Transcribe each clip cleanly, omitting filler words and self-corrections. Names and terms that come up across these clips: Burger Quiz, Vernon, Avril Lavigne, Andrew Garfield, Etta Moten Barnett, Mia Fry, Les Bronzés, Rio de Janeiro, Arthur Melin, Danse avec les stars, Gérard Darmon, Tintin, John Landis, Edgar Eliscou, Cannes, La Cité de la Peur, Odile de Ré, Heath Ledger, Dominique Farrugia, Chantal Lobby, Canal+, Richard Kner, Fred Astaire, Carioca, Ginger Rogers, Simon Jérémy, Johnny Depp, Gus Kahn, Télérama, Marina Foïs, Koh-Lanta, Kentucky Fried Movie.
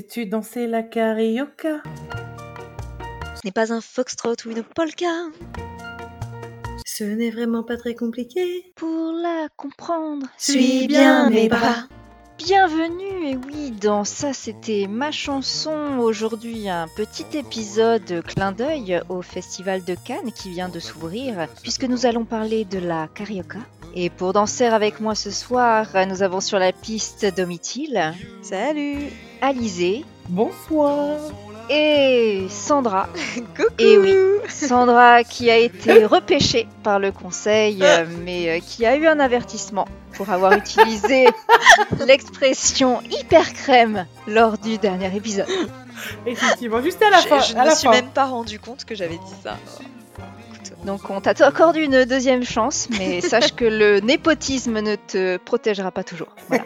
Sais-tu danser la carioca? Ce n'est pas un foxtrot ou une polka. Ce n'est vraiment pas très compliqué. Pour la comprendre, suis bien mes bras. Bienvenue, et oui, dans Ça c'était ma chanson. Aujourd'hui, un petit épisode clin d'œil au Festival de Cannes qui vient de s'ouvrir, puisque nous allons parler de la carioca. Et pour danser avec moi ce soir, nous avons sur la piste Domitil. Salut. Alizé. Bonsoir. Et Sandra. Coucou. Et oui, Sandra qui a été repêchée par le conseil, mais qui a eu un avertissement pour avoir utilisé l'expression hyper crème lors du dernier épisode. Effectivement, juste à la fin. Je ne me suis même pas rendu compte que j'avais dit ça. Donc on t'a encore une deuxième chance, mais sache que le népotisme ne te protégera pas toujours. Voilà.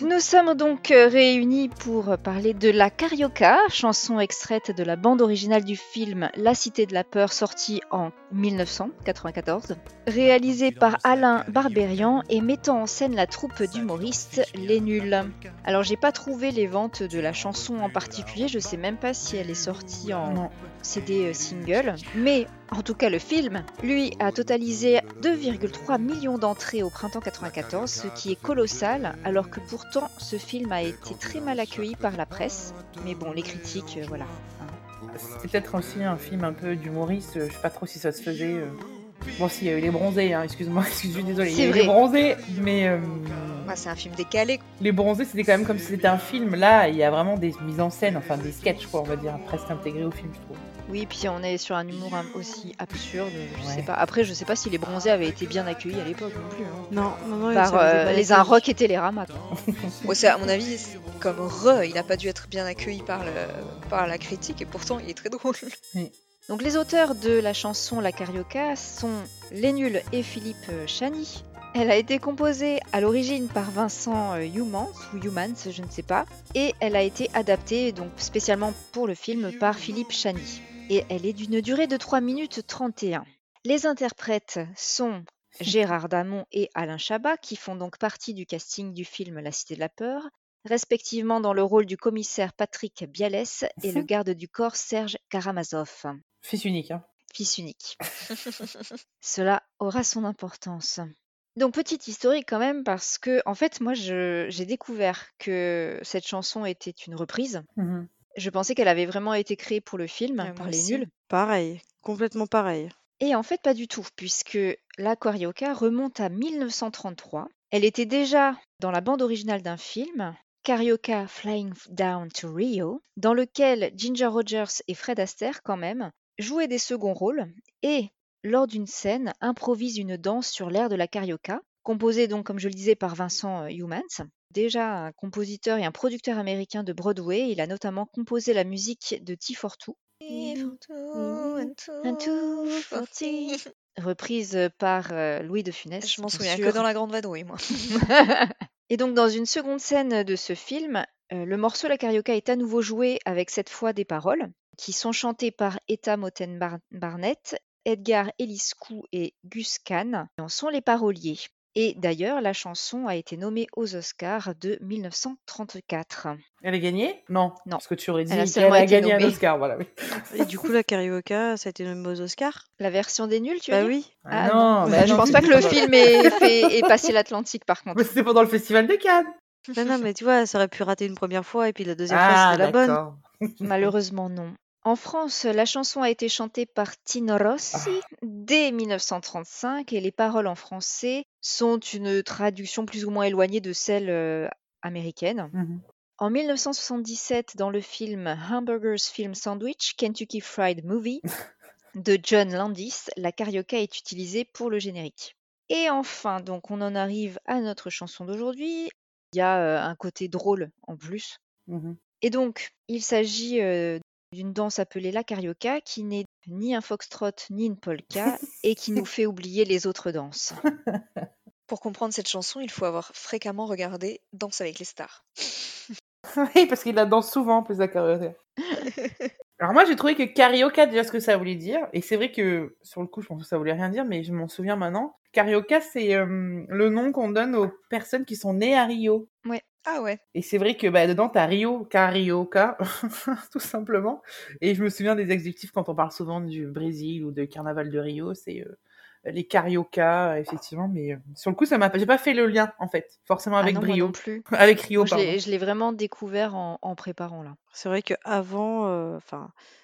Nous sommes donc réunis pour parler de La Carioca, chanson extraite de la bande originale du film La Cité de la Peur, sorti en 1994, réalisé par Alain Berbérian et mettant en scène la troupe d'humoristes Les Nuls. Alors j'ai pas trouvé les ventes de la chanson en particulier, je sais même pas si elle est sortie en CD single, mais en tout cas le film, lui, a totalisé 2,3 millions d'entrées au printemps 1994, ce qui est colossal, alors que pourtant ce film a été très mal accueilli par la presse. Mais bon, les critiques, voilà. C'est peut-être aussi un film un peu d'humoriste, je sais pas trop si ça se faisait. Bon, si, il y a eu Les Bronzés, hein, excuse-moi, je suis désolée, il y a eu Les Bronzés, mais... Ouais, c'est un film décalé. Les Bronzés, c'était quand même comme si c'était un film. Là, il y a vraiment des mises en scène, enfin des sketchs, quoi, on va dire, presque intégrés au film, je trouve. Oui, puis on est sur un humour aussi absurde, je sais pas. Après, je sais pas si Les Bronzés avaient été bien accueillis à l'époque non plus. Hein. Non. Par les Un Rock et Télérama. Bon, c'est, à mon avis, comme il n'a pas dû être bien accueilli par la critique, et pourtant, il est très drôle. Oui. Donc les auteurs de la chanson La Carioca sont Les Nuls et Philippe Chani. Elle a été composée à l'origine par Vincent Youmans, ou Youmans, je ne sais pas, et elle a été adaptée donc spécialement pour le film par Philippe Chani. Et elle est d'une durée de 3 minutes 31. Les interprètes sont Gérard Darmon et Alain Chabat, qui font donc partie du casting du film La Cité de la Peur, respectivement dans le rôle du commissaire Patrick Bialès et le garde du corps Serge Karamazov. Fils unique, hein. Fils unique. Cela aura son importance. Donc, petite historique quand même, parce que, en fait, moi, j'ai découvert que cette chanson était une reprise. Mmh. Je pensais qu'elle avait vraiment été créée pour le film, par Les Nuls. Pareil, complètement pareil. Et en fait, pas du tout, puisque la carioca remonte à 1933. Elle était déjà dans la bande originale d'un film, Carioca Flying Down to Rio, dans lequel Ginger Rogers et Fred Astaire, quand même, jouaient des seconds rôles et... lors d'une scène, improvise une danse sur l'air de la carioca, composée donc, comme je le disais, par Vincent Youmans. Déjà un compositeur et un producteur américain de Broadway, il a notamment composé la musique de T for Two, reprise par Louis de Funès. Je m'en souviens que dans La Grande Vadrouille, moi. Et donc, dans une seconde scène de ce film, le morceau La Carioca est à nouveau joué, avec cette fois des paroles, qui sont chantées par Etta Moten Barnett, Edgar Eliscou et Gus Kahn en sont les paroliers. Et d'ailleurs, la chanson a été nommée aux Oscars de 1934. Elle a gagné ? Non. Parce que tu aurais dit qu'elle a gagné un Oscar. Voilà, oui. Et du coup, la carioca, ça a été nommée aux Oscars ? La version des Nuls, tu as dit ? Oui. Je pense pas que le film ait passé l'Atlantique, par contre. Mais c'était pendant le Festival de Cannes. Non, mais tu vois, ça aurait pu rater une première fois, et puis la deuxième fois, c'était la bonne. Malheureusement, non. En France, la chanson a été chantée par Tino Rossi dès 1935, et les paroles en français sont une traduction plus ou moins éloignée de celle américaine. Mm-hmm. En 1977, dans le film Hamburger's Film Sandwich, Kentucky Fried Movie de John Landis, la carioca est utilisée pour le générique. Et enfin, donc, on en arrive à notre chanson d'aujourd'hui. Il y a un côté drôle en plus. Mm-hmm. Et donc, il s'agit... d'une danse appelée la carioca, qui n'est ni un foxtrot ni une polka et qui nous fait oublier les autres danses. Pour comprendre cette chanson, il faut avoir fréquemment regardé Danse avec les stars. Oui, parce qu'il la danse souvent, plus la carioca. Alors moi, j'ai trouvé que carioca, déjà, ce que ça voulait dire, et c'est vrai que, sur le coup, je pense que ça voulait rien dire, mais je m'en souviens maintenant, carioca, c'est le nom qu'on donne aux personnes qui sont nées à Rio. Ouais. Ah ouais. Et c'est vrai que bah, dedans, t'as Carioca, tout simplement. Et je me souviens des adjectifs quand on parle souvent du Brésil ou de Carnaval de Rio, c'est les Carioca, effectivement. Mais sur le coup, ça m'a... j'ai pas fait le lien, en fait, forcément avec Rio. Moi non plus. Avec Rio, moi, je l'ai vraiment découvert en préparant, là. C'est vrai qu'avant,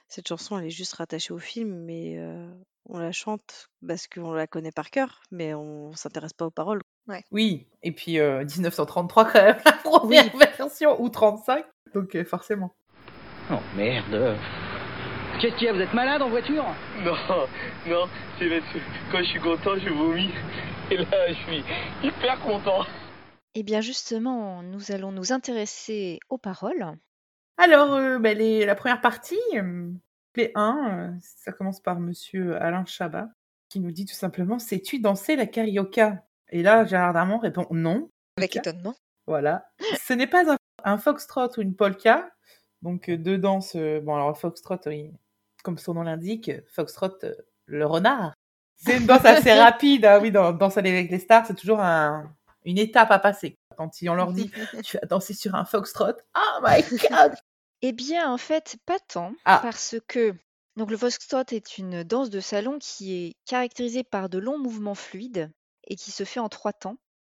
cette chanson, elle est juste rattachée au film, mais... on la chante parce qu'on la connaît par cœur, mais on ne s'intéresse pas aux paroles. Ouais. Oui, et puis 1933 quand même, la première version, ou 35, donc forcément. Oh merde. Qu'est-ce qu'il y a, vous êtes malade en voiture ? Non, c'est là, quand je suis content, je vomis, et là je suis hyper content. Eh bien justement, nous allons nous intéresser aux paroles. Alors, la première partie... P1, ça commence par monsieur Alain Chabat, qui nous dit tout simplement « Sais-tu danser la carioca ?» Et là, Gérard Darmon répond « Non ». Avec étonnement. Voilà. Ce n'est pas un foxtrot ou une polka. Donc, deux danses... Bon, alors, foxtrot, oui, comme son nom l'indique, foxtrot, le renard. C'est une danse assez rapide. Hein, oui, dans Danse avec les stars, c'est toujours une étape à passer. Quand on leur dit « Tu vas danser sur un foxtrot ?» Oh my God. Eh bien, en fait, pas tant, parce que donc, le foxtrot est une danse de salon qui est caractérisée par de longs mouvements fluides et qui se fait en 3 temps.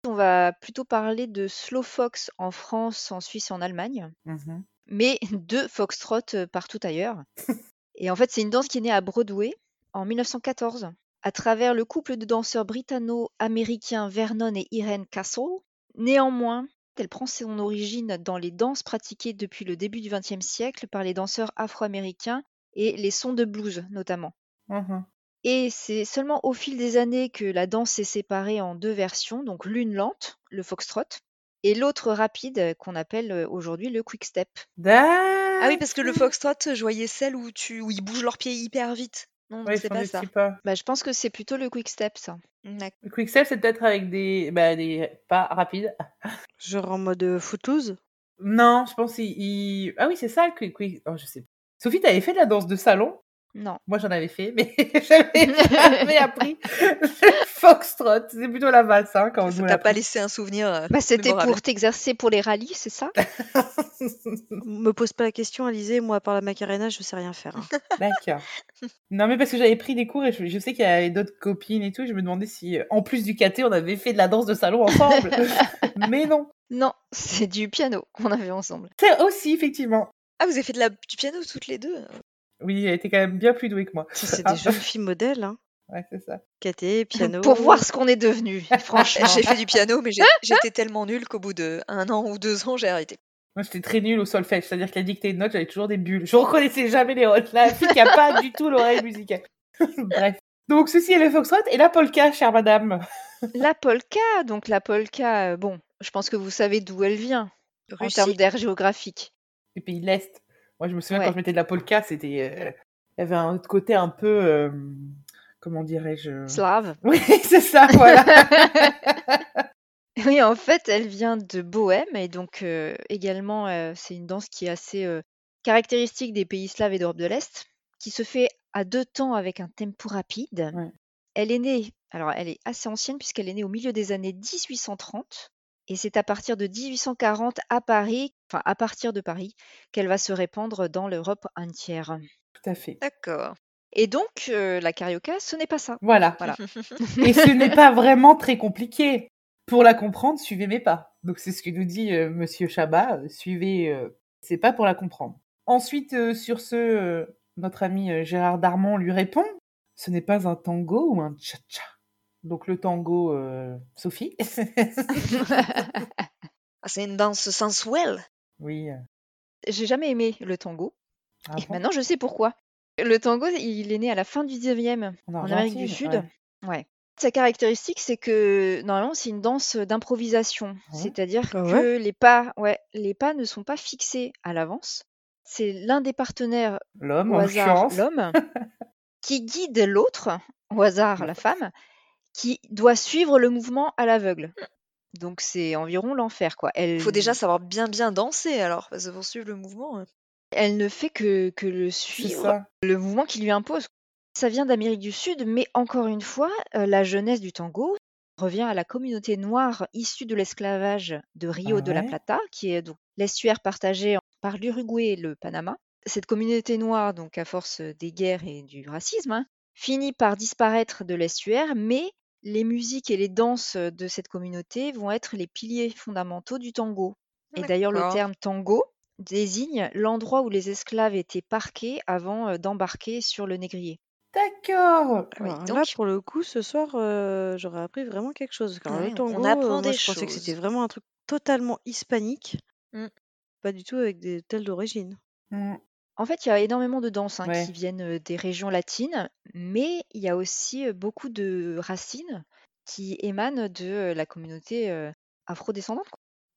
On va plutôt parler de slow fox en France, en Suisse et en Allemagne, mais de foxtrot partout ailleurs. Et en fait, c'est une danse qui est née à Broadway en 1914, à travers le couple de danseurs britanno-américains Vernon et Irene Castle. Néanmoins, elle prend son origine dans les danses pratiquées depuis le début du XXe siècle par les danseurs afro-américains et les sons de blues, notamment. Et c'est seulement au fil des années que la danse s'est séparée en 2 versions, donc l'une lente, le foxtrot, et l'autre rapide, qu'on appelle aujourd'hui le quick step. Ah oui, parce que le foxtrot, je voyais celle où ils bougent leurs pieds hyper vite. Non, ouais, c'est pas ça. Je pense que c'est plutôt le quick step, ça. Le quick step, c'est peut-être avec des pas rapides. Genre en mode footloose ? Non, je pense qu'il... Ah oui, c'est ça le quick... Oh, je sais pas. Sophie, t'avais fait de la danse de salon ? Non. Moi, j'en avais fait, mais j'avais jamais appris le foxtrot. C'est plutôt la valse, hein, quand je vous l'ai appris. T'as pas laissé un souvenir. C'était pour t'exercer pour les rallyes, c'est ça ? Me pose pas la question, Alizé. Moi, à part la Macarena, je sais rien faire. Hein. D'accord. Non, mais parce que j'avais pris des cours et je sais qu'il y avait d'autres copines et tout. Et je me demandais si, en plus du caté, on avait fait de la danse de salon ensemble. Mais non. Non, c'est du piano qu'on avait ensemble. C'est aussi, effectivement. Ah, vous avez fait du piano toutes les deux ? Oui, elle était quand même bien plus douée que moi. C'est des jeunes filles modèles, hein. Ouais, c'est ça. Caté, piano. Pour voir ce qu'on est devenu, franchement. J'ai fait du piano, mais j'étais tellement nulle qu'au bout d'1 an ou 2 ans, j'ai arrêté. Moi, j'étais très nulle au solfège. C'est-à-dire qu'à dicter une note, j'avais toujours des bulles. Je reconnaissais jamais les notes. La fille qui n'a pas du tout l'oreille musicale. Bref. Donc, ceci est le foxtrot et la polka, chère madame. La polka, bon, je pense que vous savez d'où elle vient. Russie. En termes d'air géographique. Du pays de l'Est. Moi, je me souviens, quand je mettais de la polka, c'était... Il y avait un autre côté un peu... comment dirais-je ? Slave. Oui, c'est ça, voilà. Oui, en fait, elle vient de Bohème. Et donc, également, c'est une danse qui est assez caractéristique des pays slaves et d'Europe de l'Est, qui se fait à 2 temps avec un tempo rapide. Ouais. Elle est assez ancienne puisqu'elle est née au milieu des années 1830. Et c'est à partir de 1840 à partir de Paris, qu'elle va se répandre dans l'Europe entière. Tout à fait. D'accord. Et donc, la carioca, ce n'est pas ça. Voilà. Et ce n'est pas vraiment très compliqué. Pour la comprendre, suivez mes pas. Donc, c'est ce que nous dit Monsieur Chabat. Suivez ses pas pour la comprendre. Ensuite, sur ce, notre ami Gérard Darmon lui répond « Ce n'est pas un tango ou un cha-cha ». Donc le tango, Sophie. C'est une danse sensuelle. Oui. J'ai jamais aimé le tango. Maintenant, je sais pourquoi. Le tango, il est né à la fin du 19e, en Amérique du Sud. Ouais. Sa caractéristique, c'est que normalement, c'est une danse d'improvisation. Ouais. C'est-à-dire que les pas ne sont pas fixés à l'avance. C'est l'un des partenaires, l'homme, au hasard, l'homme, qui guide l'autre, au hasard, la femme, qui doit suivre le mouvement à l'aveugle. Donc c'est environ l'enfer, quoi. Il faut déjà savoir bien danser, alors, parce que pour suivre le mouvement. Elle ne fait que le suivre, le mouvement qui lui impose. Ça vient d'Amérique du Sud, mais encore une fois, la jeunesse du tango, revient à la communauté noire issue de l'esclavage de Rio de la Plata, qui est donc l'estuaire partagé par l'Uruguay et le Panama. Cette communauté noire, donc à force des guerres et du racisme, finit par disparaître de l'estuaire, mais les musiques et les danses de cette communauté vont être les piliers fondamentaux du tango. Et d'ailleurs, le terme tango désigne l'endroit où les esclaves étaient parqués avant d'embarquer sur le négrier. D'accord. Oui, donc... Là, pour le coup, ce soir, j'aurais appris vraiment quelque chose. Quand le tango, on apprend des choses. Je pensais que c'était vraiment un truc totalement hispanique, pas du tout avec des tels d'origine. En fait, il y a énormément de danses qui viennent des régions latines, mais il y a aussi beaucoup de racines qui émanent de la communauté afro-descendante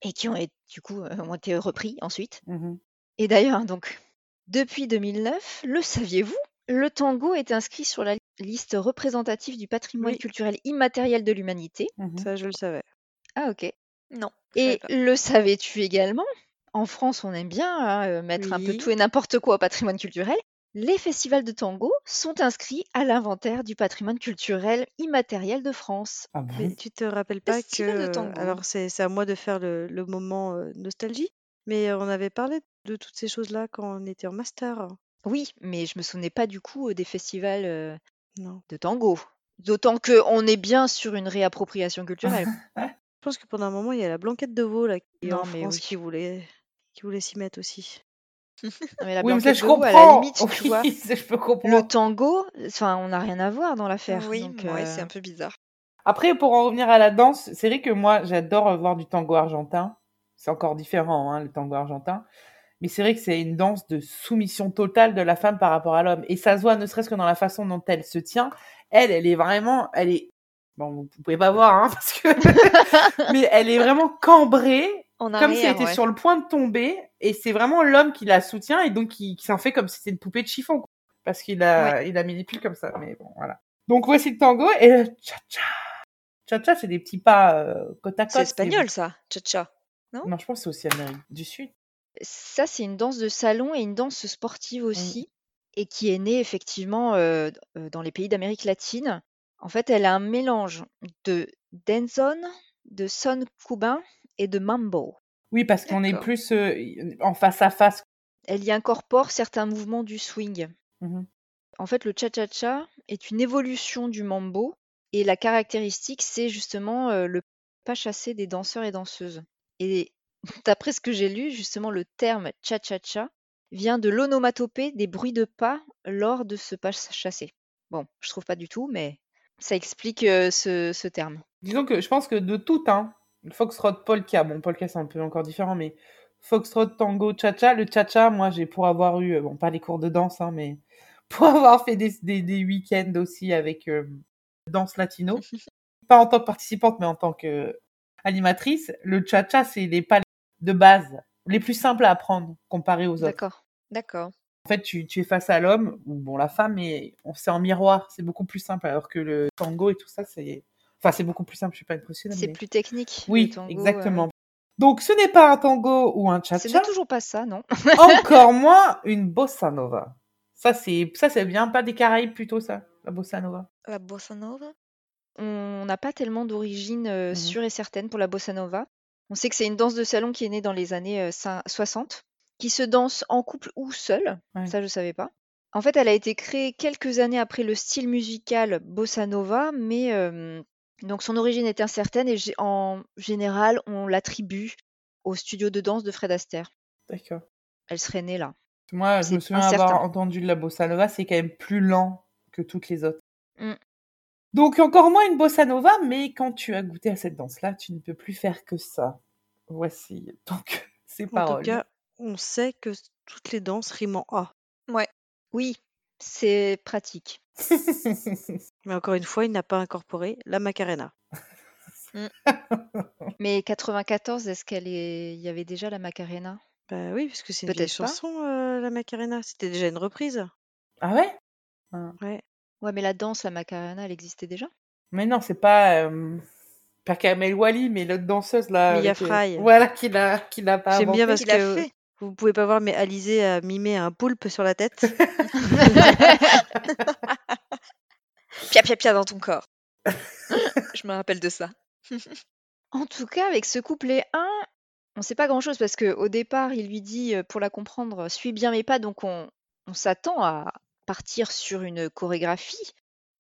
et qui ont été repris ensuite. Et d'ailleurs, donc, depuis 2009, le saviez-vous, le tango est inscrit sur la liste représentative du patrimoine culturel immatériel de l'humanité. Ça, je le savais. Ah, ok. Non. Et le savais-tu également ? En France, on aime bien mettre un peu tout et n'importe quoi au patrimoine culturel. Les festivals de tango sont inscrits à l'inventaire du patrimoine culturel immatériel de France. Ah bon ? Mais tu te rappelles pas que... Alors, c'est à moi de faire le moment nostalgie, mais on avait parlé de toutes ces choses-là quand on était en master. Oui, mais je me souvenais pas du coup des festivals de tango. D'autant qu'on est bien sur une réappropriation culturelle. Je pense que pendant un moment, il y a la blanquette de veau là, qui voulait s'y mettre aussi. Non, mais la blanquette de veau, à la limite, tu vois, je peux comprendre. Le tango, on n'a rien à voir dans l'affaire. Oui, donc, c'est un peu bizarre. Après, pour en revenir à la danse, c'est vrai que moi, j'adore voir du tango argentin. C'est encore différent, le tango argentin. Mais c'est vrai que c'est une danse de soumission totale de la femme par rapport à l'homme. Et ça se voit, ne serait-ce que dans la façon dont elle se tient. Elle est vraiment... Bon, vous ne pouvez pas voir, parce que... Mais elle est vraiment cambrée, comme si elle était sur le point de tomber. Et c'est vraiment l'homme qui la soutient et donc qui s'en fait comme si c'était une poupée de chiffon. Quoi. Parce qu'il a mis les piles comme ça. Mais bon, voilà. Donc, voici le tango et le cha-cha. Cha-cha, c'est des petits pas côte à côte. C'est espagnol, ça, cha-cha. Non, je pense que c'est aussi Amérique du Sud. Ça, c'est une danse de salon et une danse sportive aussi. Et qui est née, effectivement, dans les pays d'Amérique latine. En fait, elle a un mélange de danzón, de son cubain et de mambo. Oui, parce qu'on est plus en face à face. Elle y incorpore certains mouvements du swing. En fait, le cha-cha-cha est une évolution du mambo et la caractéristique, c'est justement le pas chassé des danseurs et danseuses. Et d'après ce que j'ai lu, justement, le terme cha-cha-cha vient de l'onomatopée des bruits de pas lors de ce pas chassé. Bon, je trouve pas du tout, mais... Ça explique ce terme. Disons que je pense que de tout, le foxtrot, polka, polka c'est un peu encore différent, mais foxtrot, tango, cha-cha, le cha-cha, moi j'ai pour avoir eu, pas les cours de danse, mais pour avoir fait des week-ends aussi avec danse latino, pas en tant que participante, mais en tant qu'animatrice, le cha-cha c'est les pas de base, les plus simples à apprendre comparé aux autres. D'accord. En fait, tu es face à l'homme, ou la femme, mais c'est en miroir, c'est beaucoup plus simple, alors que le tango et tout ça, c'est beaucoup plus simple, je ne suis pas une professionnelle. C'est plus technique. Oui, tango, exactement. Donc, ce n'est pas un tango ou un cha-cha. C'est toujours pas ça, non. Encore moins une bossa nova. Ça vient pas des Caraïbes, plutôt, ça, la bossa nova. La bossa nova. On n'a pas tellement d'origine sûre et certaine pour la bossa nova. On sait que c'est une danse de salon qui est née dans les années 60. Qui se danse en couple ou seule, ça je ne savais pas. En fait, elle a été créée quelques années après le style musical bossa nova, mais donc son origine est incertaine et en général, on l'attribue au studio de danse de Fred Astaire. D'accord. Elle serait née là. Moi, je me souviens avoir entendu de la bossa nova, c'est quand même plus lent que toutes les autres. Donc encore moins une bossa nova, mais quand tu as goûté à cette danse-là, tu ne peux plus faire que ça. Voici donc ces paroles. En tout cas, on sait que toutes les danses riment en A. Oui, c'est pratique. Mais encore une fois, il n'a pas incorporé la Macarena. Mais 94, est-ce qu'il y avait déjà la Macarena ? Bah oui, puisque c'est une vieille chanson, la Macarena. C'était déjà une reprise. Ah ouais ? Ouais, mais la danse, la Macarena, elle existait déjà ? Mais non, c'est pas... Pas Kamel Wally, mais l'autre danseuse, là... Mia Fry. Voilà, qui l'a pas inventé. J'aime bien parce que... Vous pouvez pas voir, mais Alizée a mimé un poulpe sur la tête. Pia, pia, pia dans ton corps. Je me rappelle de ça. En tout cas, avec ce couplet 1, on ne sait pas grand-chose parce qu'au départ, il lui dit, pour la comprendre, « Suis bien mes pas », donc on s'attend à partir sur une chorégraphie.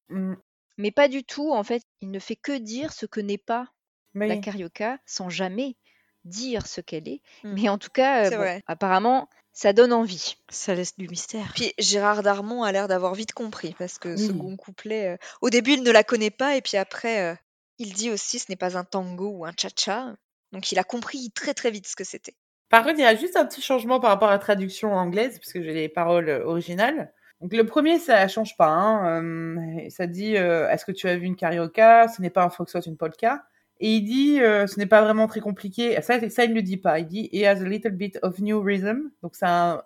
Mm. Mais pas du tout, en fait, il ne fait que dire ce que n'est pas la carioca sans jamais dire ce qu'elle est. Mm. Mais en tout cas, apparemment, ça donne envie. Ça laisse du mystère. Puis Gérard Darmon a l'air d'avoir vite compris parce que second couplet, au début, il ne la connaît pas et puis après... Il dit aussi, ce n'est pas un tango ou un cha-cha. Donc, il a compris très, très vite ce que c'était. Par contre, il y a juste un petit changement par rapport à la traduction anglaise, puisque j'ai les paroles originales. Donc, le premier, ça ne change pas. Ça dit, est-ce que tu as vu une carioca ? Ce n'est pas un foxtrot, une polka. Et il dit, ce n'est pas vraiment très compliqué. Ça, il ne le dit pas. Il dit, it has a little bit of new rhythm. Donc, c'est un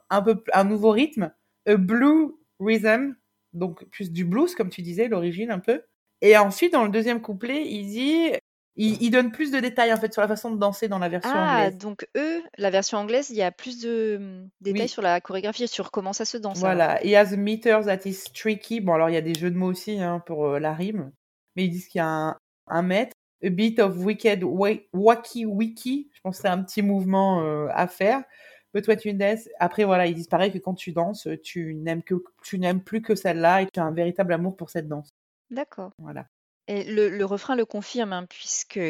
nouveau rythme. A blue rhythm. Donc, plus du blues, comme tu disais, l'origine un peu. Et ensuite, dans le deuxième couplet, il dit... Il donne plus de détails, en fait, sur la façon de danser dans la version anglaise. Ah, donc eux, la version anglaise, il y a plus de détails sur la chorégraphie, sur comment ça se danse. Voilà. « He has a meter that is tricky ». Bon, alors, il y a des jeux de mots aussi pour la rime. Mais ils disent qu'il y a un mètre. « A bit of wicked wacky-wicky ». Je pense que c'est un petit mouvement à faire. « But what you dance ». Après, voilà, ils disent pareil que quand tu danses, tu n'aimes plus que celle-là et tu as un véritable amour pour cette danse. D'accord. Voilà. Et le refrain le confirme, puisque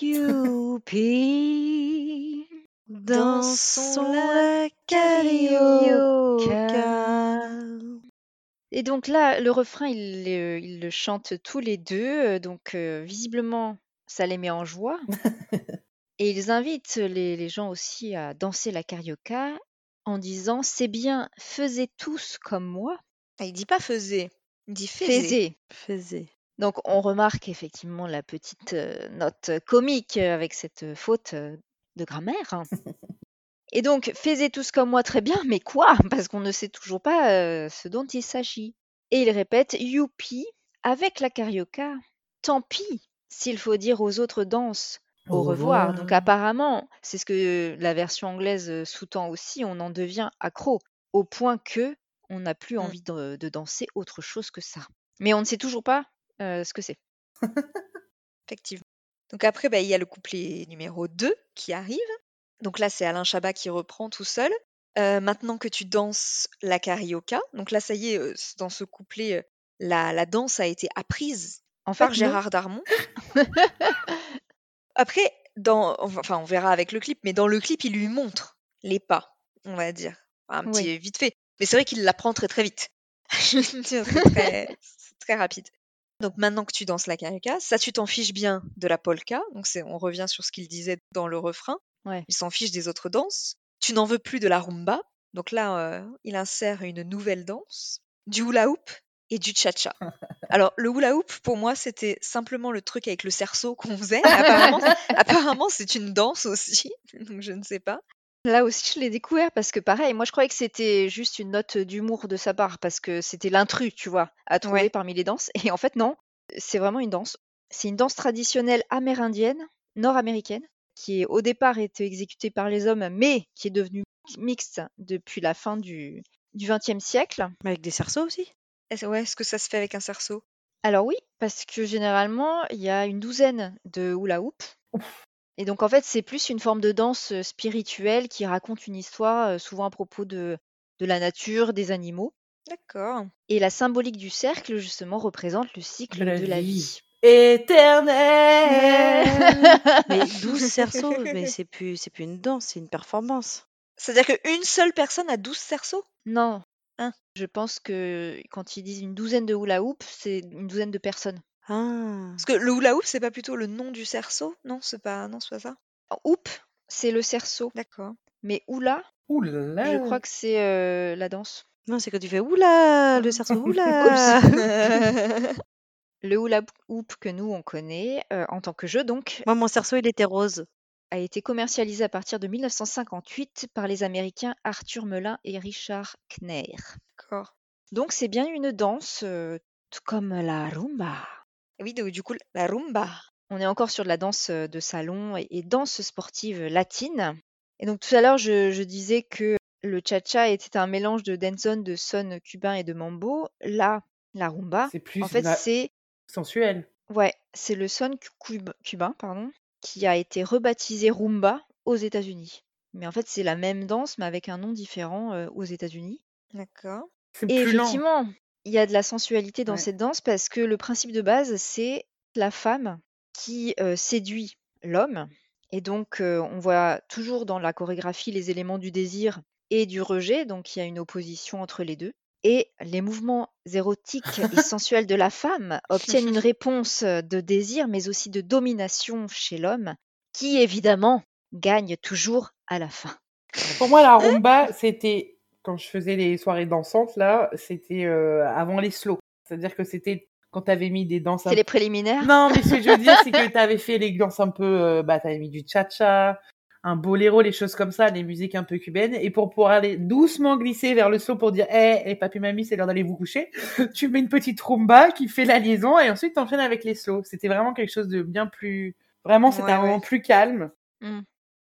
Youpi, dansons la carioca. Et donc là, le refrain, ils le chantent tous les deux, donc visiblement, ça les met en joie. Et ils invitent les gens aussi à danser la carioca en disant, c'est bien, faisez tous comme moi. Il dit pas faisez. Il dit faisait. Donc, on remarque effectivement la petite note comique avec cette faute de grammaire. Et donc, faisait tous comme moi, très bien, mais quoi ? Parce qu'on ne sait toujours pas ce dont il s'agit. Et il répète, youpi, avec la carioca, tant pis s'il faut dire aux autres danses, au revoir. Donc, apparemment, c'est ce que la version anglaise sous-tend aussi, on en devient accro, au point que... on n'a plus envie de danser autre chose que ça. Mais on ne sait toujours pas ce que c'est. Effectivement. Donc après, il y a le couplet numéro 2 qui arrive. Donc là, c'est Alain Chabat qui reprend tout seul. Maintenant que tu danses la carioca. Donc là, ça y est, dans ce couplet, la danse a été apprise par Gérard Darmon. Après, on verra avec le clip, mais dans le clip, il lui montre les pas, on va dire. Un petit vite fait. Mais c'est vrai qu'il l'apprend très très vite. C'est très rapide. Donc maintenant que tu danses la carioca, ça tu t'en fiches bien de la polka. Donc on revient sur ce qu'il disait dans le refrain. Ouais. Il s'en fiche des autres danses. Tu n'en veux plus de la rumba. Donc là, il insère une nouvelle danse. Du hula hoop et du cha-cha. Alors le hula hoop, pour moi, c'était simplement le truc avec le cerceau qu'on faisait. Apparemment c'est une danse aussi. Donc je ne sais pas. Là aussi, je l'ai découvert parce que, pareil, moi, je croyais que c'était juste une note d'humour de sa part parce que c'était l'intrus, tu vois, à trouver parmi les danses. Et en fait, non, c'est vraiment une danse. C'est une danse traditionnelle amérindienne, nord-américaine, qui au départ était exécutée par les hommes, mais qui est devenue mixte depuis la fin du XXe siècle. Mais avec des cerceaux aussi ? Est-ce que ça se fait avec un cerceau ? Alors oui, parce que généralement, il y a une douzaine de hula hoop. Et donc, en fait, c'est plus une forme de danse spirituelle qui raconte une histoire, souvent à propos de la nature, des animaux. D'accord. Et la symbolique du cercle, justement, représente le cycle de la vie. Éternelle. Mais 12 cerceaux, mais c'est plus une danse, c'est une performance. C'est-à-dire qu'une seule personne a 12 cerceaux ? Non. Je pense que quand ils disent une douzaine de hula hoop, c'est une douzaine de personnes. Ah. Parce que le hula hoop, c'est pas plutôt le nom du cerceau ? Non, c'est pas ça. Hoop, c'est le cerceau. D'accord. Mais oula, je crois que c'est la danse. Non, c'est quand tu fais oula, le cerceau oula. Le hula hoop que nous, on connaît en tant que jeu, donc. Moi, mon cerceau, il était rose. A été commercialisé à partir de 1958 par les Américains Arthur Melin et Richard Kner. D'accord. Donc, c'est bien une danse, tout comme la rumba. Oui, donc du coup, la rumba. On est encore sur de la danse de salon et danse sportive latine. Et donc, tout à l'heure, je disais que le cha-cha était un mélange de dancehall, de son cubain et de mambo. Là, la rumba, c'est plus sensuel. Ouais, c'est le son cubain, pardon, qui a été rebaptisé rumba aux États-Unis. Mais en fait, c'est la même danse, mais avec un nom différent aux États-Unis. D'accord. C'est Et plus lent. effectivement, il y a de la sensualité dans Ouais. cette danse parce que le principe de base, c'est la femme qui séduit l'homme. Et donc, on voit toujours dans la chorégraphie les éléments du désir et du rejet. Donc, il y a une opposition entre les deux. Et les mouvements érotiques et sensuels de la femme obtiennent une réponse de désir, mais aussi de domination chez l'homme, qui évidemment gagne toujours à la fin. Pour moi, la rumba, c'était, quand je faisais les soirées dansantes, là, c'était avant les slow. C'est-à-dire que c'était quand t'avais mis des danses... C'est les préliminaires ? Non, mais ce que je veux dire, c'est que t'avais fait les danses un peu... t'avais mis du cha-cha, un boléro, les choses comme ça, les musiques un peu cubaines, et pour aller doucement glisser vers le slow pour dire hey, « Eh, papi, mamie, c'est l'heure d'aller vous coucher », tu mets une petite rumba qui fait la liaison et ensuite t'enchaînes avec les slow. C'était vraiment quelque chose de bien plus... Vraiment, c'était un moment plus calme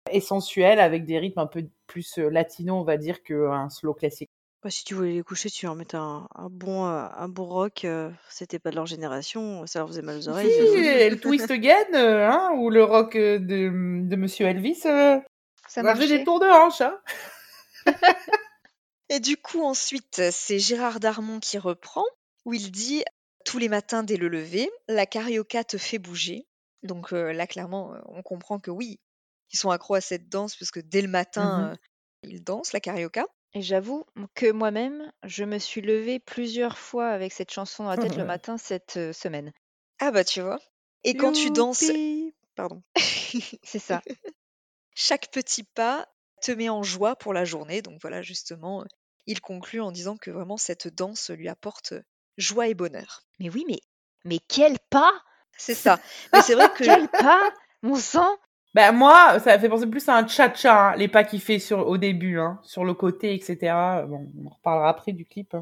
et sensuel, avec des rythmes un peu plus latino, on va dire, qu'un slow classique. Bah, si tu voulais les coucher, tu leur mettais un bon rock. C'était pas de leur génération, ça leur faisait mal aux oreilles. Si, le Twist Again, hein, ou le rock de Monsieur Elvis, ça marchait des tours de hanche. Hein. Et du coup, ensuite, c'est Gérard Darmon qui reprend, où il dit « Tous les matins, dès le lever, la carioca te fait bouger. » Donc là, clairement, on comprend que oui, ils sont accros à cette danse, parce que dès le matin, ils dansent la carioca. Et j'avoue que moi-même, je me suis levée plusieurs fois avec cette chanson dans la tête le matin cette semaine. Ah bah tu vois. Et quand tu danses... Pardon. C'est ça. Chaque petit pas te met en joie pour la journée. Donc voilà, justement, il conclut en disant que vraiment cette danse lui apporte joie et bonheur. Mais oui, mais quel pas! C'est ça. Mais c'est vrai que... Quel pas, mon sang! Ben moi, ça fait penser plus à un cha-cha, hein, les pas qu'il fait au début, hein, sur le côté, etc. Bon, on en reparlera après du clip.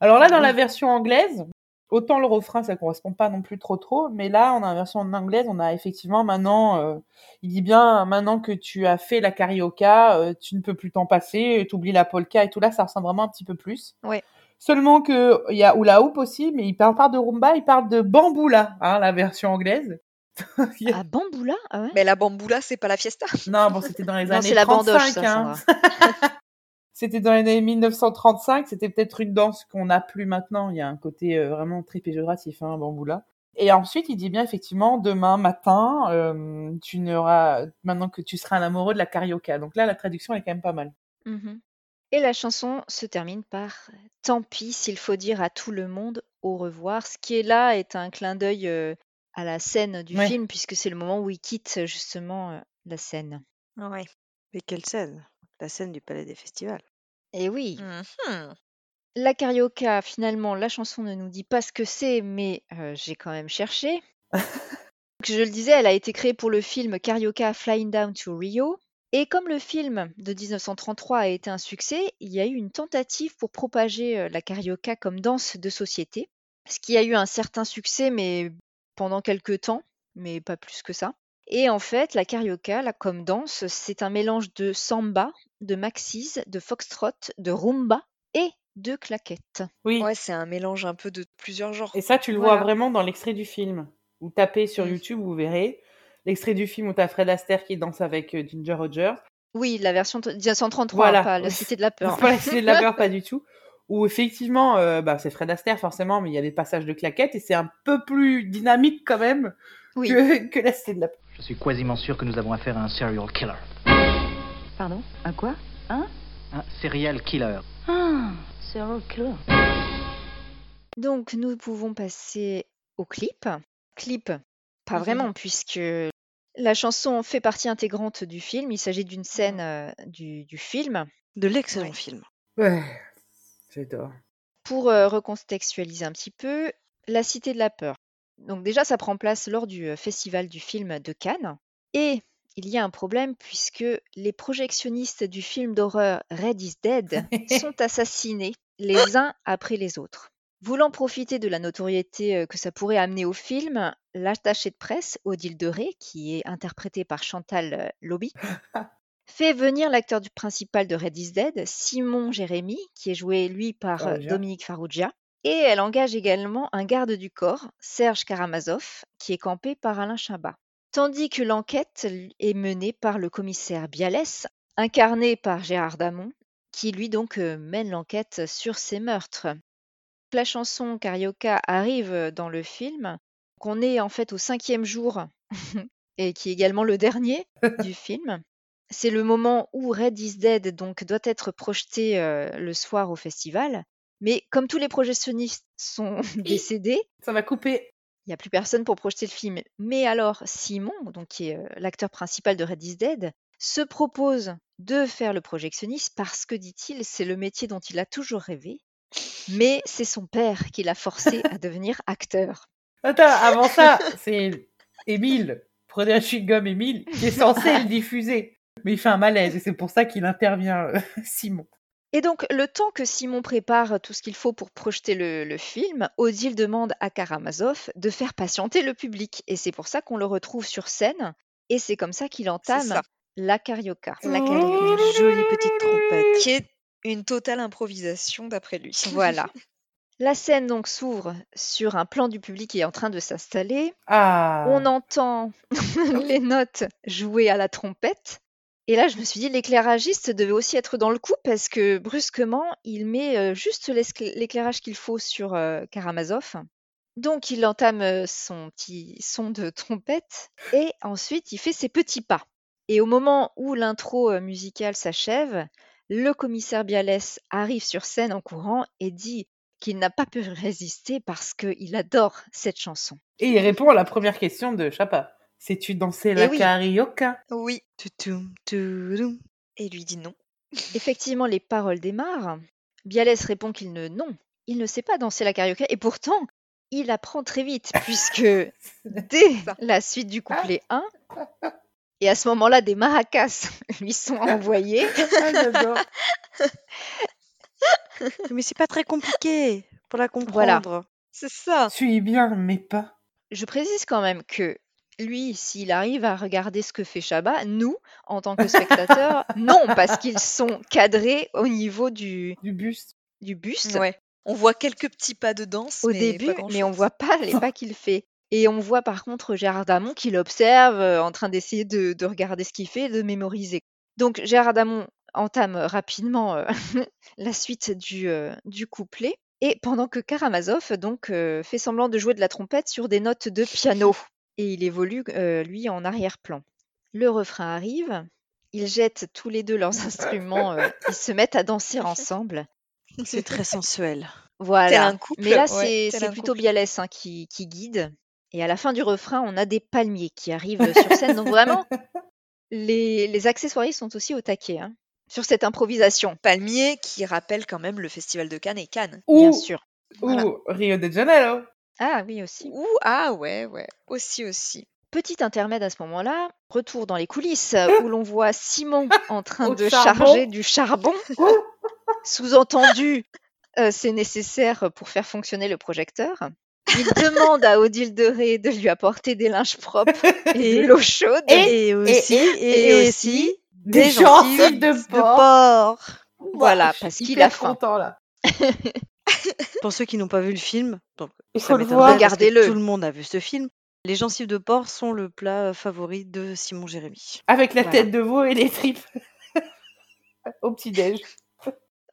Alors là, dans la version anglaise, autant le refrain, ça correspond pas non plus trop, mais là, on a la version en anglaise, on a effectivement maintenant, il dit bien, maintenant que tu as fait la carioca, tu ne peux plus t'en passer, t'oublies la polka et tout là, ça ressemble vraiment un petit peu plus. Ouais. Seulement que, il y a hula hoop aussi, mais il parle pas de rumba, il parle de bamboula, hein, la version anglaise. Ah, bamboula, ah ouais. Mais la bamboula, c'est pas la fiesta. Non, bon, c'était dans les années 1935. Hein. C'était dans les années 1935. C'était peut-être une danse qu'on n'a plus maintenant. Il y a un côté vraiment très péjoratif, hein, bamboula. Et ensuite, il dit bien effectivement, demain matin, maintenant que tu seras un amoureux de la carioca. Donc là, la traduction elle est quand même pas mal. Et la chanson se termine par « Tant pis s'il faut dire à tout le monde au revoir ». Ce qui est là est un clin d'œil à la scène du film, puisque c'est le moment où il quitte justement la scène. Ouais. Mais quelle scène ? La scène du Palais des Festivals. Eh oui. La carioca, finalement, la chanson ne nous dit pas ce que c'est, mais j'ai quand même cherché. Je le disais, elle a été créée pour le film Carioca Flying Down to Rio. Et comme le film de 1933 a été un succès, il y a eu une tentative pour propager la carioca comme danse de société, ce qui a eu un certain succès, mais pendant quelques temps, mais pas plus que ça. Et en fait, la carioca, là, comme danse, c'est un mélange de samba, de maxis, de foxtrot, de rumba et de claquettes. Oui. Ouais, c'est un mélange un peu de plusieurs genres. Et ça, tu le vois vraiment dans l'extrait du film. Vous tapez sur YouTube, vous verrez. L'extrait du film où t'as Fred Astaire qui danse avec Ginger Rogers. Oui, la version 1933, pas La Cité de la Peur. Pas La Cité de la Peur, pas du tout. Où effectivement, c'est Fred Astaire forcément, mais il y a des passages de claquettes et c'est un peu plus dynamique quand même que La Cité de la Peur. Je suis quasiment sûr que nous avons affaire à un serial killer. Pardon ? Un quoi ? Un serial killer. Ah, serial killer. Donc nous pouvons passer au clip. Clip, pas vraiment, puisque la chanson fait partie intégrante du film. Il s'agit d'une scène du film. De l'excellent film. Ouais. J'adore. Pour recontextualiser un petit peu, La Cité de la Peur. Donc déjà, ça prend place lors du festival du film de Cannes. Et il y a un problème puisque les projectionnistes du film d'horreur Red is Dead sont assassinés les uns après les autres. Voulant profiter de la notoriété que ça pourrait amener au film, l'attachée de presse, Odile de Ré, qui est interprétée par Chantal Lobby, fait venir l'acteur principal de Red is Dead, Simon Jérémy, qui est joué, lui, par Dominique Farrugia, Et elle engage également un garde du corps, Serge Karamazov, qui est campé par Alain Chabat. Tandis que l'enquête est menée par le commissaire Bialès, incarné par Gérard Darmon, qui lui donc mène l'enquête sur ces meurtres. La chanson Carioca arrive dans le film, qu'on est en fait au 5e jour, et qui est également le dernier du film. C'est le moment où Red is Dead donc, doit être projeté le soir au festival. Mais comme tous les projectionnistes sont décédés, ça va couper. Il n'y a plus personne pour projeter le film. Mais alors, Simon, donc, qui est l'acteur principal de Red is Dead, se propose de faire le projectionniste parce que, dit-il, c'est le métier dont il a toujours rêvé. Mais c'est son père qui l'a forcé à devenir acteur. Attends, avant ça, c'est Émile, prenez un chewing-gum Émile, qui est censé le diffuser. Mais il fait un malaise et c'est pour ça qu'il intervient, Simon. Et donc, le temps que Simon prépare tout ce qu'il faut pour projeter le film, Odile demande à Karamazov de faire patienter le public. Et c'est pour ça qu'on le retrouve sur scène. Et c'est comme ça qu'il entame la carioca. La carioca, une jolie petite trompette. Qui est une totale improvisation d'après lui. Voilà. La scène donc s'ouvre sur un plan du public qui est en train de s'installer. Ah. On entend les notes jouer à la trompette. Et là, je me suis dit, l'éclairagiste devait aussi être dans le coup parce que, brusquement, il met juste l'éclairage qu'il faut sur Karamazov. Donc, il entame son petit son de trompette et ensuite, il fait ses petits pas. Et au moment où l'intro musicale s'achève, le commissaire Bialès arrive sur scène en courant et dit qu'il n'a pas pu résister parce qu'il adore cette chanson. Et il répond à la première question de Chabat. Sais-tu danser la carioca ? Oui. Et lui dit non. Effectivement, les paroles démarrent. Bialès répond qu'il il ne sait pas danser la carioca. Et pourtant, il apprend très vite, puisque dès la suite du couplet 1, et à ce moment-là, des maracas lui sont envoyées. Ah, j'adore. Mais c'est pas très compliqué pour la comprendre. Voilà. C'est ça. Suis bien, mais pas. Je précise quand même que lui, s'il arrive à regarder ce que fait Chabat, nous, en tant que spectateurs, non, parce qu'ils sont cadrés au niveau du buste. Du buste. Ouais. On voit quelques petits pas de danse au début, mais on ne voit pas les pas qu'il fait. Et on voit par contre Gérard Darmon qui l'observe en train d'essayer de regarder ce qu'il fait, de mémoriser. Donc Gérard Darmon entame rapidement la suite du couplet. Et pendant que Karamazov donc, fait semblant de jouer de la trompette sur des notes de piano. Et il évolue, lui, en arrière-plan. Le refrain arrive, ils jettent tous les deux leurs instruments, ils se mettent à danser ensemble. C'est très sensuel. Voilà. Tel un couple. Mais là, c'est plutôt Bialès hein, qui guide. Et à la fin du refrain, on a des palmiers qui arrivent sur scène. Donc vraiment, les accessoiristes sont aussi au taquet hein, sur cette improvisation. Palmiers qui rappellent quand même le Festival de Cannes et Cannes, bien sûr. Ou voilà. Rio de Janeiro. Ah oui, aussi. Aussi. Petit intermède à ce moment-là, retour dans les coulisses, où l'on voit Simon en train de charger du charbon. Sous-entendu, c'est nécessaire pour faire fonctionner le projecteur. Il demande à Odile de Ré de lui apporter des linges propres et de l'eau chaude. Et aussi des gencives de porc. Voilà, parce qu'il a faim. Content, là. Pour ceux qui n'ont pas vu le film, donc, ça m'étonnerait parce que tout le monde a vu ce film. Les gencives de porc sont le plat favori de Simon Jérémy. Avec la tête de veau et les tripes. Au petit-déj.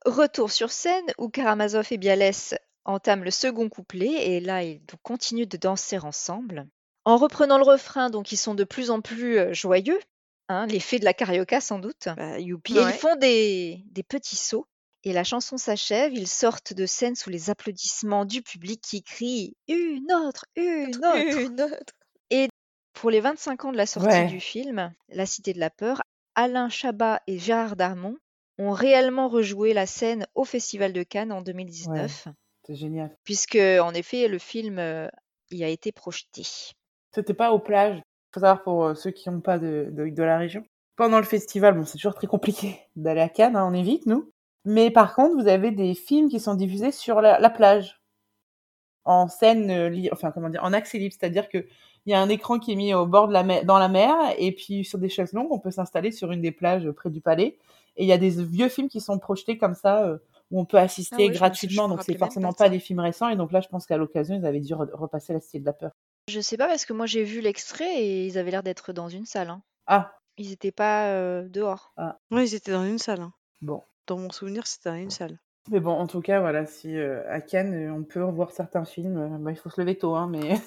Retour sur scène où Karamazov et Bialès entament le second couplet. Et là, ils continuent de danser ensemble. En reprenant le refrain, donc ils sont de plus en plus joyeux. Hein, les fées de la carioca, sans doute. Bah, youpi. Et ils font des petits sauts. Et la chanson s'achève, ils sortent de scène sous les applaudissements du public qui crie « Une autre !» Et pour les 25 ans de la sortie du film, La Cité de la Peur, Alain Chabat et Gérard Darmon ont réellement rejoué la scène au Festival de Cannes en 2019. Ouais, c'est génial. Puisque, en effet, le film y a été projeté. C'était pas aux plages, il faut savoir pour ceux qui n'ont pas de la région. Pendant le festival, c'est toujours très compliqué d'aller à Cannes, on évite, nous. Mais par contre, vous avez des films qui sont diffusés sur la plage, en scène, en accès libre, c'est-à-dire que il y a un écran qui est mis au bord de dans la mer, et puis sur des chaises longues, on peut s'installer sur une des plages près du palais, et il y a des vieux films qui sont projetés comme ça où on peut assister gratuitement, donc c'est forcément pas des films récents, et donc là je pense qu'à l'occasion ils avaient dû repasser La Cité de la Peur. Je sais pas, parce que moi j'ai vu l'extrait et ils avaient l'air d'être dans une salle. Hein. Ah. Ils étaient pas dehors. Ah. Oui, ils étaient dans une salle. Hein. Bon. Dans mon souvenir, c'était dans une salle. Mais bon, en tout cas, voilà, si à Cannes, on peut revoir certains films, bah, il faut se lever tôt, hein, mais...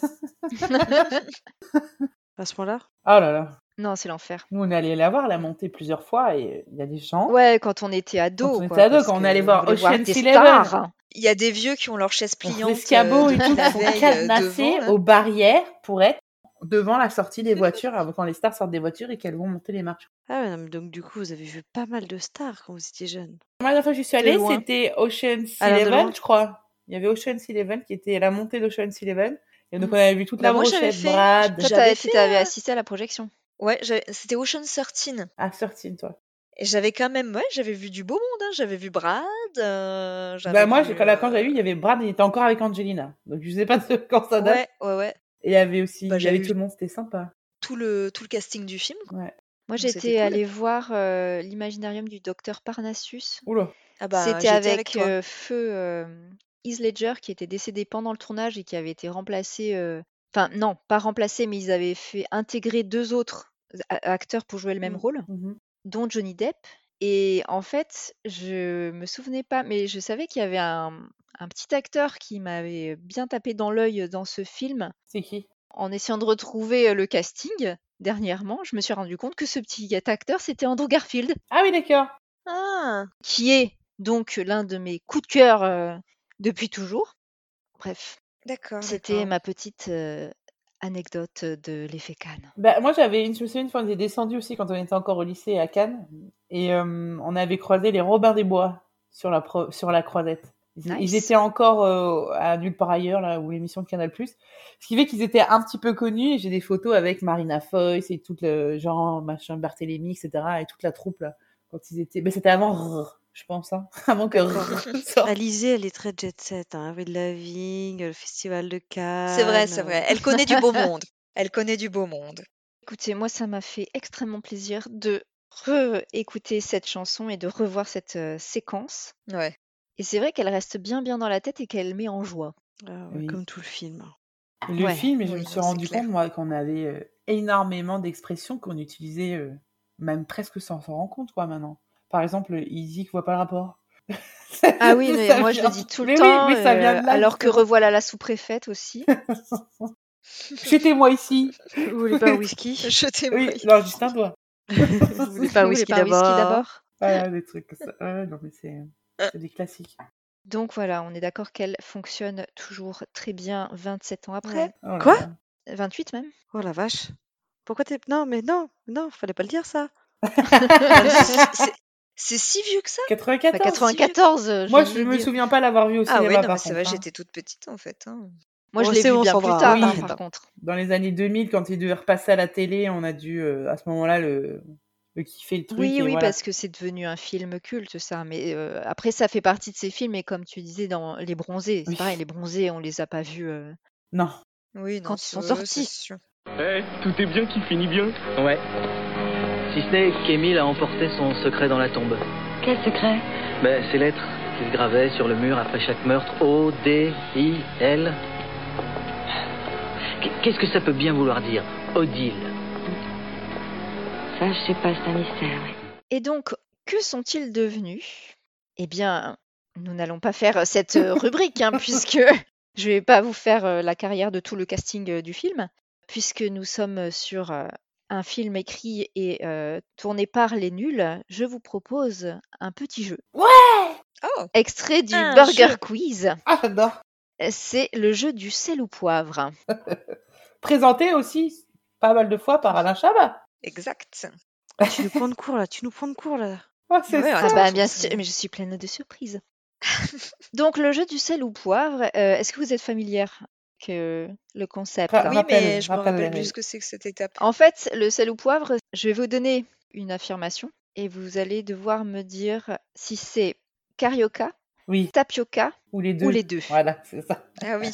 à ce point-là ? Oh là là. Non, c'est l'enfer. Nous, on est allés la voir, la monter plusieurs fois, et il y a des gens... Ouais, quand on était ados. Quand on était ados, quand on allait voir Ocean's 11. Il y a des vieux qui ont leur chaise pliante. Les escabeaux et tout, qui sont cadenassés aux barrières pour être devant la sortie des voitures, quand les stars sortent des voitures et qu'elles vont monter les marches. Ah ouais, donc du coup, vous avez vu pas mal de stars quand vous étiez jeune. La dernière fois que je suis allée, c'était Ocean's 11, je crois. Il y avait Ocean's 11 qui était la montée d'Ocean's 11. Et donc, on avait vu toute la brochette, Brad. Toi, t'avais assisté à la projection. Ouais, c'était Ocean's 13. Ah, 13, toi. Et j'avais quand même, j'avais vu du beau monde, hein. J'avais vu Brad. Quand j'avais vu, il y avait Brad, il était encore avec Angelina. Donc, je sais pas quand ça date. Ouais. Et il y avait aussi, tout le monde, c'était sympa. Tout le casting du film. Quoi. Ouais. Moi, j'étais allée voir l'Imaginarium du Docteur Parnassus. Oula. Ah bah, c'était avec Heath Ledger qui était décédé pendant le tournage et qui avait été remplacé. Enfin, non, pas remplacé, mais ils avaient fait intégrer deux autres acteurs pour jouer le même rôle, dont Johnny Depp. Et en fait, je me souvenais pas, mais je savais qu'il y avait un petit acteur qui m'avait bien tapé dans l'œil dans ce film. C'est qui ? En essayant de retrouver le casting, dernièrement, je me suis rendu compte que ce petit acteur, c'était Andrew Garfield. Ah oui, d'accord. Ah. Qui est donc l'un de mes coups de cœur depuis toujours. Bref, c'était ma petite anecdote de l'effet Cannes. Bah, moi, je me souviens une fois, on était descendu aussi quand on était encore au lycée à Cannes, et on avait croisé les Robins des Bois sur la croisette. Ils étaient encore à Nulle part ailleurs, là, ou l'émission de Canal+. Ce qui fait qu'ils étaient un petit peu connus. J'ai des photos avec Marina Foïs et tout le genre, machin, Barthélémy, etc. Et toute la troupe, là, quand ils étaient... Mais c'était avant Rrr, je pense, hein. Avant que Rrr. Alizée, elle est très jet-set, hein. Avril Lavigne, le Festival de Cannes... C'est vrai. Elle connaît du beau monde. Écoutez, moi, ça m'a fait extrêmement plaisir de réécouter cette chanson et de revoir cette séquence. Ouais. Et c'est vrai qu'elle reste bien bien dans la tête et qu'elle met en joie. Comme tout le film. Je me suis rendu compte, moi, qu'on avait énormément d'expressions qu'on utilisait même presque sans s'en rendre compte, quoi, maintenant. Par exemple, il dit qu'il voit pas le rapport. Ah oui, mais moi je le dis tout le temps, mais ça vient de là, alors que revoilà la sous-préfète aussi. Jetez-moi ici. Vous voulez pas un whisky ? Jetez-moi ici. Non, juste un doigt. Vous voulez pas un whisky d'abord ? Voilà, des trucs comme ça. Non, mais c'est des classiques. Donc voilà, on est d'accord qu'elle fonctionne toujours très bien 27 ans après. Ouais. Oh. Quoi ? 28 même. Oh la vache. Pourquoi t'es... Non, fallait pas le dire ça. c'est si vieux que ça ? 94. Enfin, 94. Moi, je me souviens pas l'avoir vu au cinéma. Ah oui, c'est vrai, j'étais toute petite en fait. Hein. Moi, je l'ai vu bien plus tard, par contre. Dans les années 2000, quand il devait repasser à la télé, on a dû, à ce moment-là, qui fait le truc. Oui, parce que c'est devenu un film culte, ça. Mais après, ça fait partie de ces films. Et comme tu disais, dans Les Bronzés, c'est pareil, Les Bronzés, on les a pas vus. Non. Oui, non, quand ils sont sortis. Tout est bien qui finit bien. Ouais. Si ce n'est qu'Émile a emporté son secret dans la tombe. Quel secret ? Ces lettres qu'il gravait sur le mur après chaque meurtre. O-D-I-L. Qu'est-ce que ça peut bien vouloir dire ? Odile. Je sais pas, c'est un mystère. Et donc, que sont-ils devenus ? Eh bien, nous n'allons pas faire cette rubrique, hein, puisque je vais pas vous faire la carrière de tout le casting du film, puisque nous sommes sur un film écrit et tourné par Les Nuls. Je vous propose un petit jeu. Ouais ! Extrait du Burger Quiz. Ah, j'adore. C'est le jeu du sel ou poivre. Présenté aussi pas mal de fois par Alain Chabat. Exact. Tu nous prends de court là. Ah, ça. Bah, bien sûr, mais je suis pleine de surprises. Donc le jeu du sel ou poivre, est-ce que vous êtes familière avec le concept ? Oui, mais je me rappelle plus ce que c'est que cette étape. En fait, le sel ou poivre, je vais vous donner une affirmation et vous allez devoir me dire si c'est carioca, tapioca ou les deux. Voilà, c'est ça. Ah oui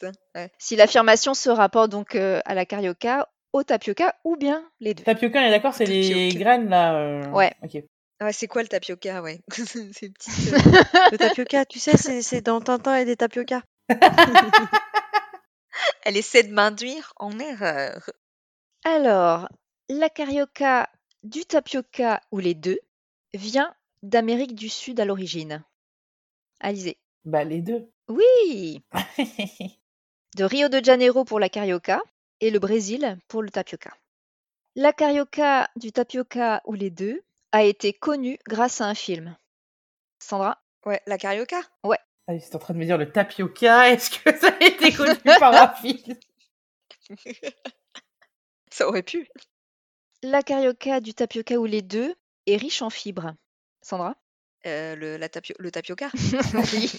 ça. Ouais. Si l'affirmation se rapporte donc à la carioca, au tapioca ou bien les deux. Tapioca, on est d'accord, c'est tapioca. Les graines là. Ouais. Ok. Ah, c'est quoi le tapioca, ouais. C'est petite. Le tapioca, tu sais, c'est dans Tintin et des tapioca. Elle essaie de m'induire en erreur. Alors, la carioca, du tapioca ou les deux, vient d'Amérique du Sud à l'origine. Alizé. Bah, les deux. Oui. De Rio de Janeiro pour la carioca et le Brésil pour le tapioca. La carioca, du tapioca ou les deux a été connue grâce à un film. Sandra? Ouais, la carioca? Ouais. Ah, j'étais en train de me dire le tapioca, est-ce que ça a été connu par un film? Ça aurait pu. La carioca, du tapioca ou les deux est riche en fibres. Sandra? Le tapioca. Oui.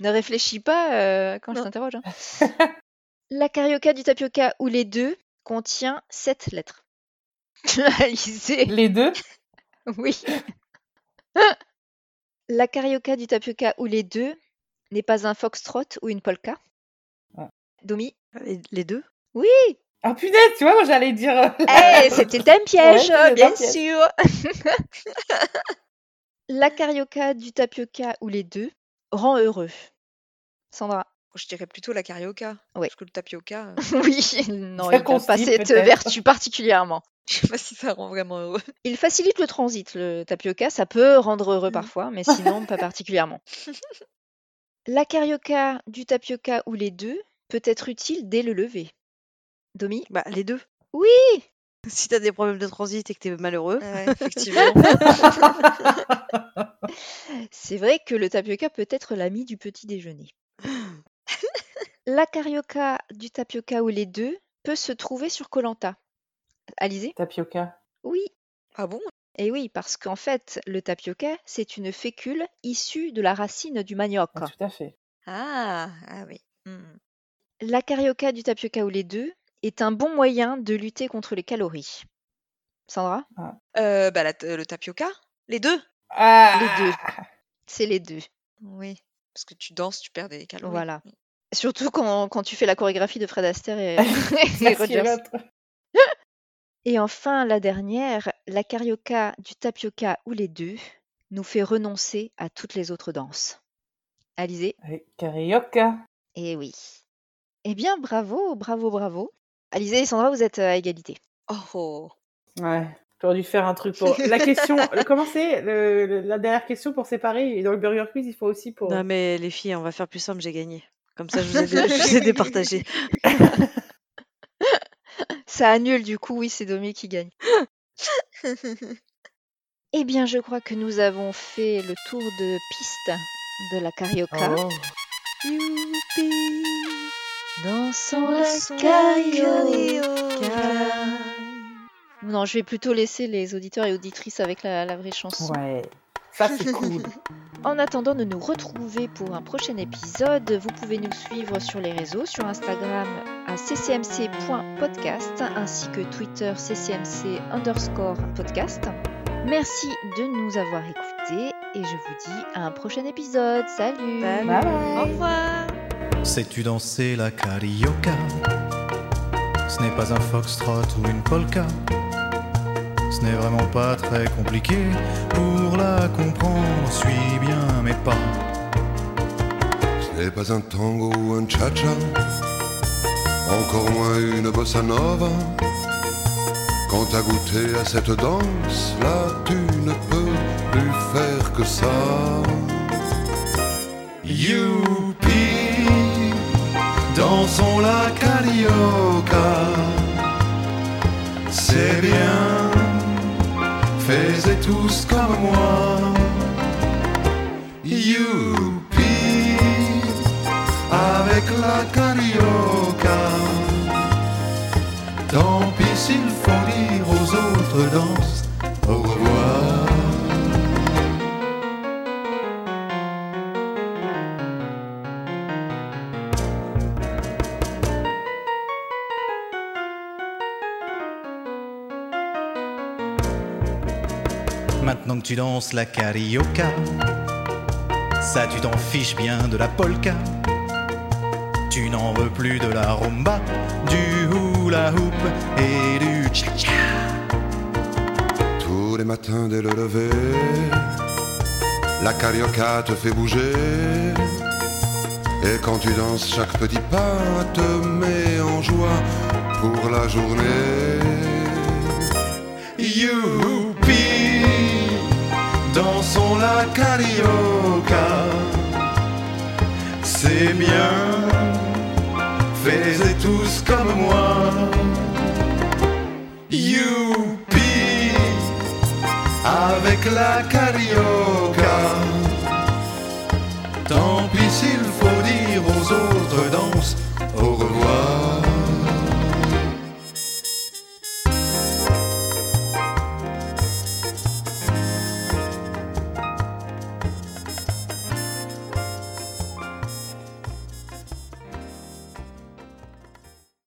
Ne réfléchis pas quand non. Je t'interroge. Hein. La carioca, du tapioca ou les deux contient 7 lettres. Alizé. Les deux? Oui. La carioca, du tapioca ou les deux n'est pas un foxtrot ou une polka. Ah. Domi? Les deux? Oui. Ah punaise, tu vois, moi j'allais dire... c'était un piège, ouais, bien sûr. La carioca, du tapioca ou les deux rend heureux. Sandra? Je dirais plutôt la carioca. Ouais. Parce que le tapioca... Oui, non, ça il n'a pas cette vertu particulièrement. Je ne sais pas si ça rend vraiment heureux. Il facilite le transit, le tapioca. Ça peut rendre heureux parfois, mais sinon pas particulièrement. La carioca, du tapioca ou les deux peut être utile dès le lever. Domi? Bah, les deux. Oui. Si t'as des problèmes de transit et que t'es malheureux. Ouais, effectivement. C'est vrai que le tapioca peut être l'ami du petit déjeuner. La carioca, du tapioca ou les deux peut se trouver sur Koh-Lanta. Alizé? Tapioca. Oui. Ah bon? Eh oui, parce qu'en fait, le tapioca, c'est une fécule issue de la racine du manioc. Ah, tout à fait. Ah oui. Mm. La carioca, du tapioca ou les deux est un bon moyen de lutter contre les calories. Sandra? Le tapioca? Les deux? Les deux. C'est les deux. Oui, parce que tu danses, tu perds des calories. Voilà. Surtout quand tu fais la chorégraphie de Fred Astaire et Rogers. Et enfin, la dernière, la carioca, du tapioca ou les deux nous fait renoncer à toutes les autres danses. Alizé? Carioca. Eh oui. Eh bien, bravo, bravo, bravo. Alizé et Sandra, vous êtes à égalité. Oh. Ouais, j'aurais dû faire un truc pour... La question... Comment c'est la dernière question pour séparer? Et dans le Burger Quiz, il faut aussi pour... Non, mais les filles, on va faire plus simple, j'ai gagné. Comme ça, je vous ai départagé. Ça annule, du coup, oui, c'est Domi qui gagne. Eh bien, je crois que nous avons fait le tour de piste de la carioca. Oh. Youpi! Dansons la carioca. Non, je vais plutôt laisser les auditeurs et auditrices avec la vraie chanson. Ouais, ça c'est cool. En attendant de nous retrouver pour un prochain épisode, vous pouvez nous suivre sur les réseaux, sur Instagram à ccmc.podcast ainsi que Twitter ccmc_podcast. Merci de nous avoir écoutés et je vous dis à un prochain épisode. Salut. Bye bye. Au revoir. Sais-tu danser la carioca? Ce n'est pas un foxtrot ou une polka. Ce n'est vraiment pas très compliqué. Pour la comprendre, suis bien mes pas. Ce n'est pas un tango ou un cha-cha. Encore moins une bossa nova. Quand t'as goûté à cette danse, là tu ne peux plus faire que ça. Youpi! Dansons la carioca, c'est bien, fais-les tous comme moi. Youpi, avec la carioca, tant pis s'il faut dire aux autres danses au revoir. Maintenant que tu danses la carioca, ça tu t'en fiches bien de la polka. Tu n'en veux plus de la rumba, du hula hoop et du cha-cha. Tout tous les matins dès le lever. La carioca te fait bouger. Et quand tu danses, chaque petit pas te met en joie pour la journée. Youpi, dansons la carioca. C'est bien, fais-les tous comme moi. Youpi, avec la carioca.